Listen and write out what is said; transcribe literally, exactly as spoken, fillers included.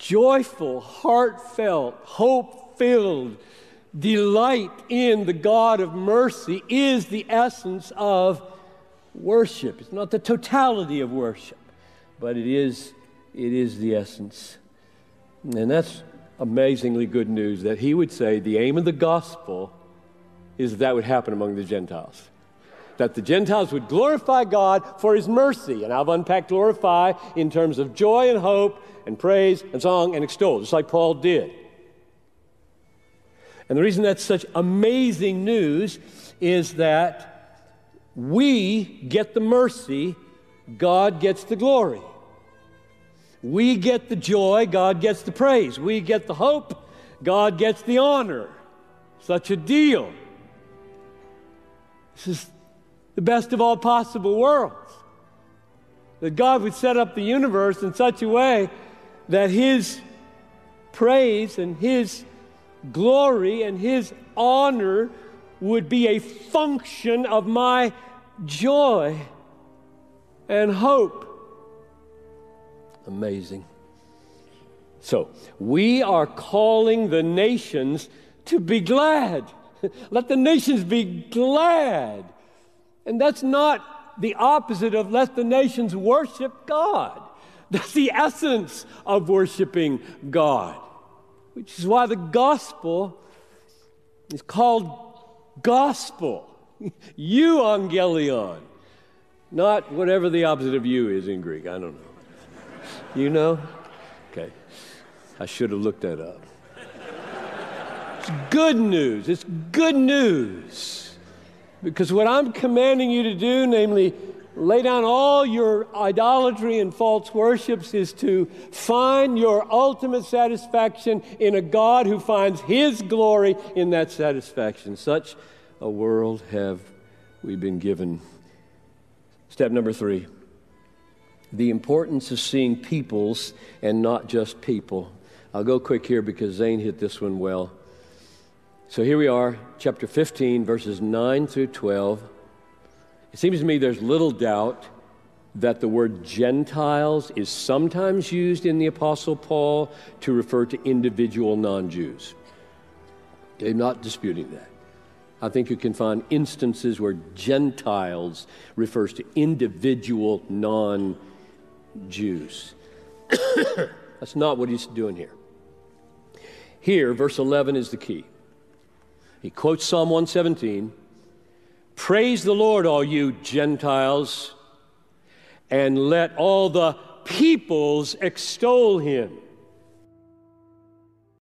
joyful, heartfelt, hope-filled delight in the God of mercy is the essence of worship. It's not the totality of worship, but it is, it is the essence. And that's amazingly good news, that he would say the aim of the gospel is that, that would happen among the Gentiles, that the Gentiles would glorify God for his mercy. And I've unpacked glorify in terms of joy and hope and praise and song and extol, just like Paul did. And the reason that's such amazing news is that we get the mercy, God gets the glory. We get the joy, God gets the praise. We get the hope, God gets the honor. Such a deal. This is the best of all possible worlds. That God would set up the universe in such a way that his praise and his glory and his honor would be a function of my joy and hope. Amazing. So, we are calling the nations to be glad. Let the nations be glad. And that's not the opposite of let the nations worship God. That's the essence of worshiping God, which is why the gospel is called gospel, euangelion, not whatever the opposite of you is in Greek. I don't know. You know? Okay. I should have looked that up. It's good news. It's good news. Because what I'm commanding you to do, namely, lay down all your idolatry and false worships, is to find your ultimate satisfaction in a God who finds his glory in that satisfaction. Such a world have we been given. Step number three. The importance of seeing peoples and not just people. I'll go quick here because Zane hit this one well. So here we are, chapter fifteen, verses nine through twelve. It seems to me there's little doubt that the word Gentiles is sometimes used in the Apostle Paul to refer to individual non-Jews. I'm not disputing that. I think you can find instances where Gentiles refers to individual non-Jews. Jews. That's not what he's doing here. Here, verse eleven is the key. He quotes Psalm one seventeen, "Praise the Lord, all you Gentiles, and let all the peoples extol him."